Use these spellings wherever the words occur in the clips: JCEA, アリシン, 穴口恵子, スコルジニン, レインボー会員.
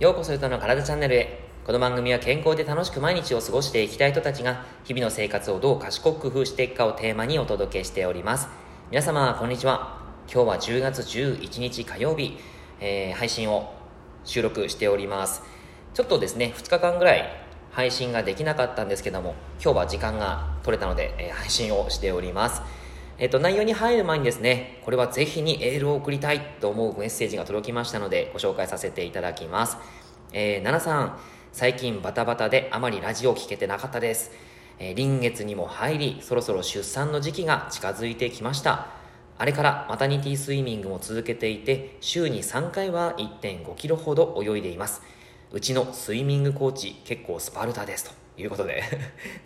ようこそゆとの体チャンネルへ。この番組は健康で楽しく毎日を過ごしていきたい人たちが日々の生活をどう賢く工夫していくかをテーマにお届けしております。皆様こんにちは。今日は10月11日火曜日、配信を収録しております。ちょっとですね2日間ぐらい配信ができなかったんですけども、今日は時間が取れたので、配信をしております。内容に入る前にですね、これはぜひにエールを送りたいと思うメッセージが届きましたのでご紹介させていただきます。奈々さん、最近バタバタであまりラジオ聞けてなかったです。臨月にも入り、そろそろ出産の時期が近づいてきました。あれからマタニティスイミングも続けていて、週に3回は 1.5 キロほど泳いでいます。うちのスイミングコーチ結構スパルタですということで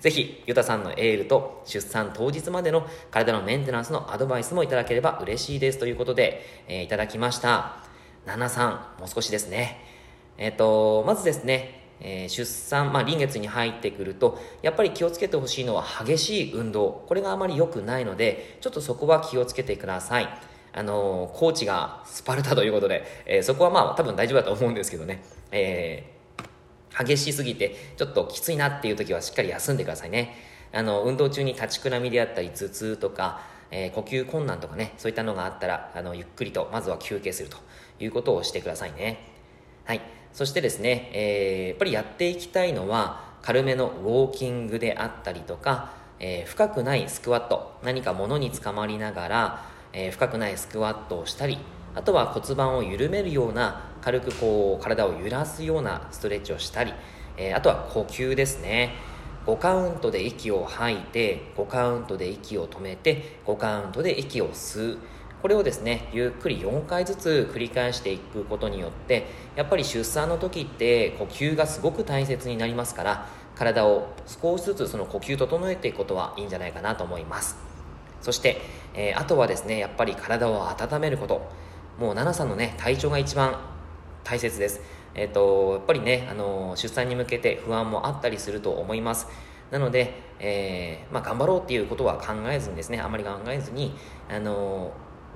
ぜひゆたさんのエールと出産当日までの体のメンテナンスのアドバイスもいただければ嬉しいですということで、いただきました。ナナさんもう少しですね、まずですね、出産、臨月に入ってくるとやっぱり気をつけてほしいのは激しい運動、これがあまり良くないのでちょっとそこは気をつけてください。コーチがスパルタということで、そこは多分大丈夫だと思うんですけどね、激しすぎてちょっときついなっていう時はしっかり休んでくださいね。運動中に立ちくらみであったり頭痛とか、呼吸困難とかね、そういったのがあったらゆっくりとまずは休憩するということをしてくださいね。はい。そしてですね、やっぱりやっていきたいのは軽めのウォーキングであったりとか、深くないスクワット、何か物につかまりながら深くないスクワットをしたり、あとは骨盤を緩めるような軽く体を揺らすようなストレッチをしたり、あとは呼吸ですね。5カウントで息を吐いて、5カウントで息を止めて、5カウントで息を吸う、これをですねゆっくり4回ずつ繰り返していくことによって、やっぱり出産の時って呼吸がすごく大切になりますから、体を少しずつその呼吸整えていくことはいいんじゃないかなと思います。そして、あとはですね、やっぱり体を温めること、もうナナさんのね体調が一番大切です。やっぱりね、出産に向けて不安もあったりすると思います。なので、頑張ろうっていうことは考えずにですね、あまり考えずに、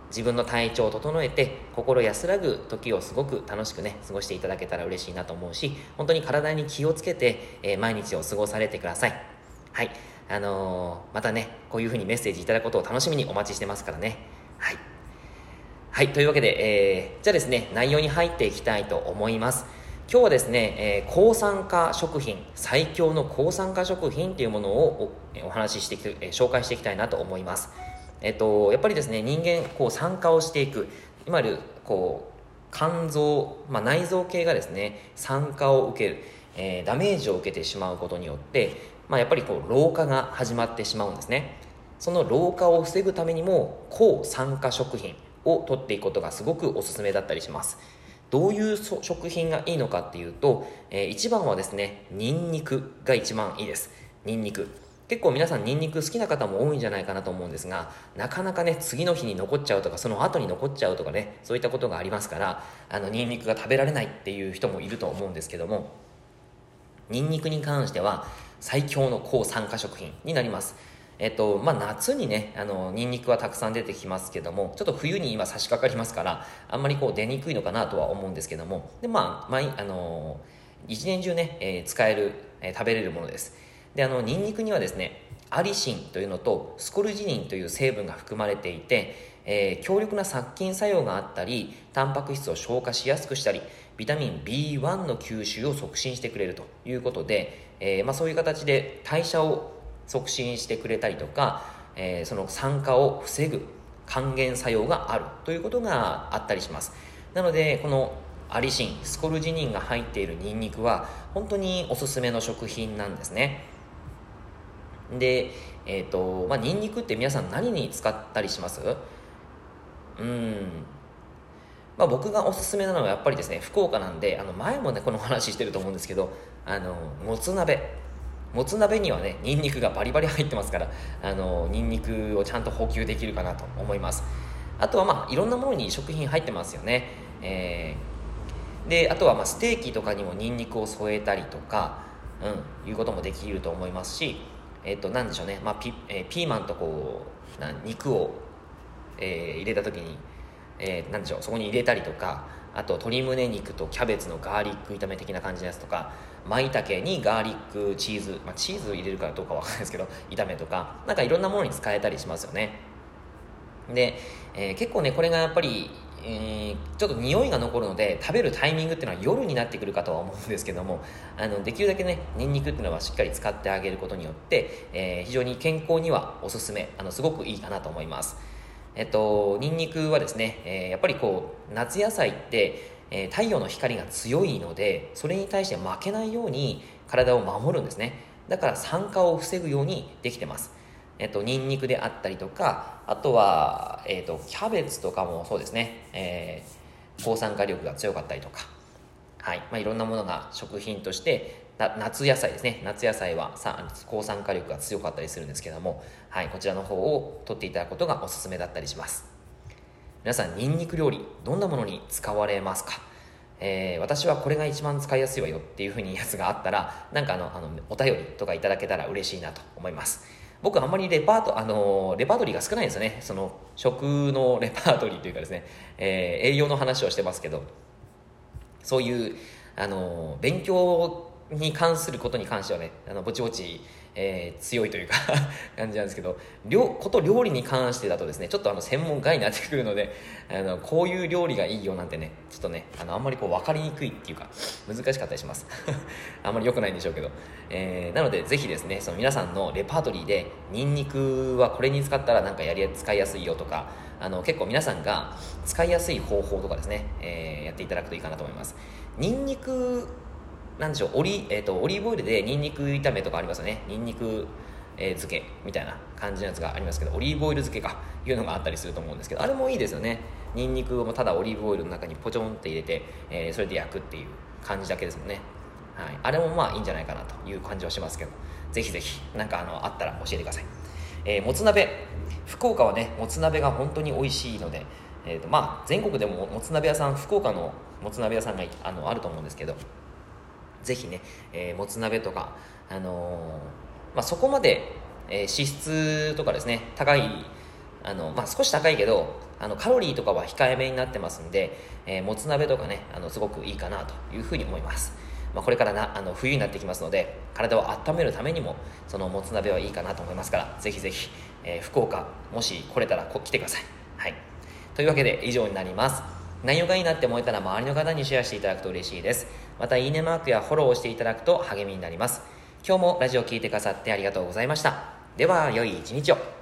自分の体調を整えて心安らぐ時をすごく楽しくね過ごしていただけたら嬉しいなと思うし、本当に体に気をつけて、毎日を過ごされてください。はい。またねこういう風にメッセージいただくことを楽しみにお待ちしてますからね。はい、はい、というわけで、じゃあですね内容に入っていきたいと思います。今日はですね、抗酸化食品、最強の抗酸化食品というものを お話ししてきて、紹介していきたいなと思います。やっぱりですね人間酸化をしていく、いわゆる肝臓、内臓系がですね酸化を受ける、ダメージを受けてしまうことによって、やっぱり老化が始まってしまうんですね。その老化を防ぐためにも抗酸化食品を取っていくことがすごくおすすめだったりします。どういう食品がいいのかっていうと、一番はですねニンニクが一番いいです。ニンニク結構皆さんニンニク好きな方も多いんじゃないかなと思うんですが、なかなかね次の日に残っちゃうとかその後に残っちゃうとかね、そういったことがありますから、ニンニクが食べられないっていう人もいると思うんですけども、ニンニクに関しては最強の抗酸化食品になります。夏にねニンニクはたくさん出てきますけども、ちょっと冬に今差し掛かりますからあんまり出にくいのかなとは思うんですけども、で一年中ね、使える、食べれるものです。でニンニクにはですねアリシンというのとスコルジニンという成分が含まれていて、強力な殺菌作用があったり、タンパク質を消化しやすくしたり、ビタミン B1 の吸収を促進してくれるということで、そういう形で代謝を促進してくれたりとか、その酸化を防ぐ還元作用があるということがあったりします。なのでこのアリシン、スコルジニンが入っているニンニクは本当におすすめの食品なんですね。で、ニンニクって皆さん何に使ったりします？僕がおすすめなのはやっぱりですね、福岡なんで前もねこの話してると思うんですけど、もつ鍋にはねニンニクがバリバリ入ってますから、ニンニクをちゃんと補給できるかなと思います。あとはいろんなものに食品入ってますよね、であとはステーキとかにもニンニクを添えたりとか、いうこともできると思いますし、なんでしょうね、ピーマンと肉を、入れた時に、そこに入れたりとか、あと鶏胸肉とキャベツのガーリック炒め的な感じのやつとか、舞茸にガーリックチーズ、チーズ入れるかどうかわかんないですけど炒めとか、なんかいろんなものに使えたりしますよね。で、結構ねこれがやっぱり、ちょっと匂いが残るので食べるタイミングっていうのは夜になってくるかとは思うんですけども、できるだけねニンニクっていうのはしっかり使ってあげることによって、非常に健康にはおすすめ、すごくいいかなと思います。ニンニクはですね、やっぱりこう夏野菜って、太陽の光が強いのでそれに対して負けないように体を守るんですね。だから酸化を防ぐようにできてます。ニンニクであったりとか、あとは、キャベツとかもそうですね、抗酸化力が強かったりとか、いろんなものが食品として夏野菜ですね、夏野菜は抗酸化力が強かったりするんですけども、こちらの方を取っていただくことがおすすめだったりします。皆さんニンニク料理どんなものに使われますか？私はこれが一番使いやすいわよっていう風にやつがあったら、なんかお便りとかいただけたら嬉しいなと思います。僕あんまりレパートリーが少ないんですよね。その食のレパートリーというかですね、栄養の話をしてますけど、そういう勉強に関することに関してはね、ぼちぼち、強いというか感じなんですけど、料理に関してだとですね、ちょっと専門外になってくるので、こういう料理がいいよなんてね、ちょっとねあんまりこう分かりにくいっていうか難しかったりしますあんまり良くないんでしょうけど、なのでぜひですね、その皆さんのレパートリーでニンニクはこれに使ったらなんか使いやすいよとか、結構皆さんが使いやすい方法とかですね、やっていただくといいかなと思います。ニンニクなんでしょう、オリーブオイルでニンニク炒めとかありますよね。ニンニク、漬けみたいな感じのやつがありますけど、オリーブオイル漬けかいうのがあったりすると思うんですけど、あれもいいですよね。ニンニクをただオリーブオイルの中にポチョンって入れて、それで焼くっていう感じだけですもんね、あれもいいんじゃないかなという感じはしますけど、ぜひぜひなんかあったら教えてください。もつ鍋、福岡はねもつ鍋が本当に美味しいので、全国でももつ鍋屋さん、福岡のもつ鍋屋さんがあると思うんですけど、ぜひね、もつ鍋とか、そこまで、脂質とかですね高い、少し高いけどカロリーとかは控えめになってますんで、もつ鍋とかねすごくいいかなというふうに思います。これから冬になってきますので、体を温めるためにもそのもつ鍋はいいかなと思いますから、ぜひぜひ、福岡もし来れたら来てください。というわけで以上になります。内容がいいなって思えたら周りの方にシェアしていただくと嬉しいです。またいいねマークやフォローをしていただくと励みになります。今日もラジオを聞いてくださってありがとうございました。では良い一日を。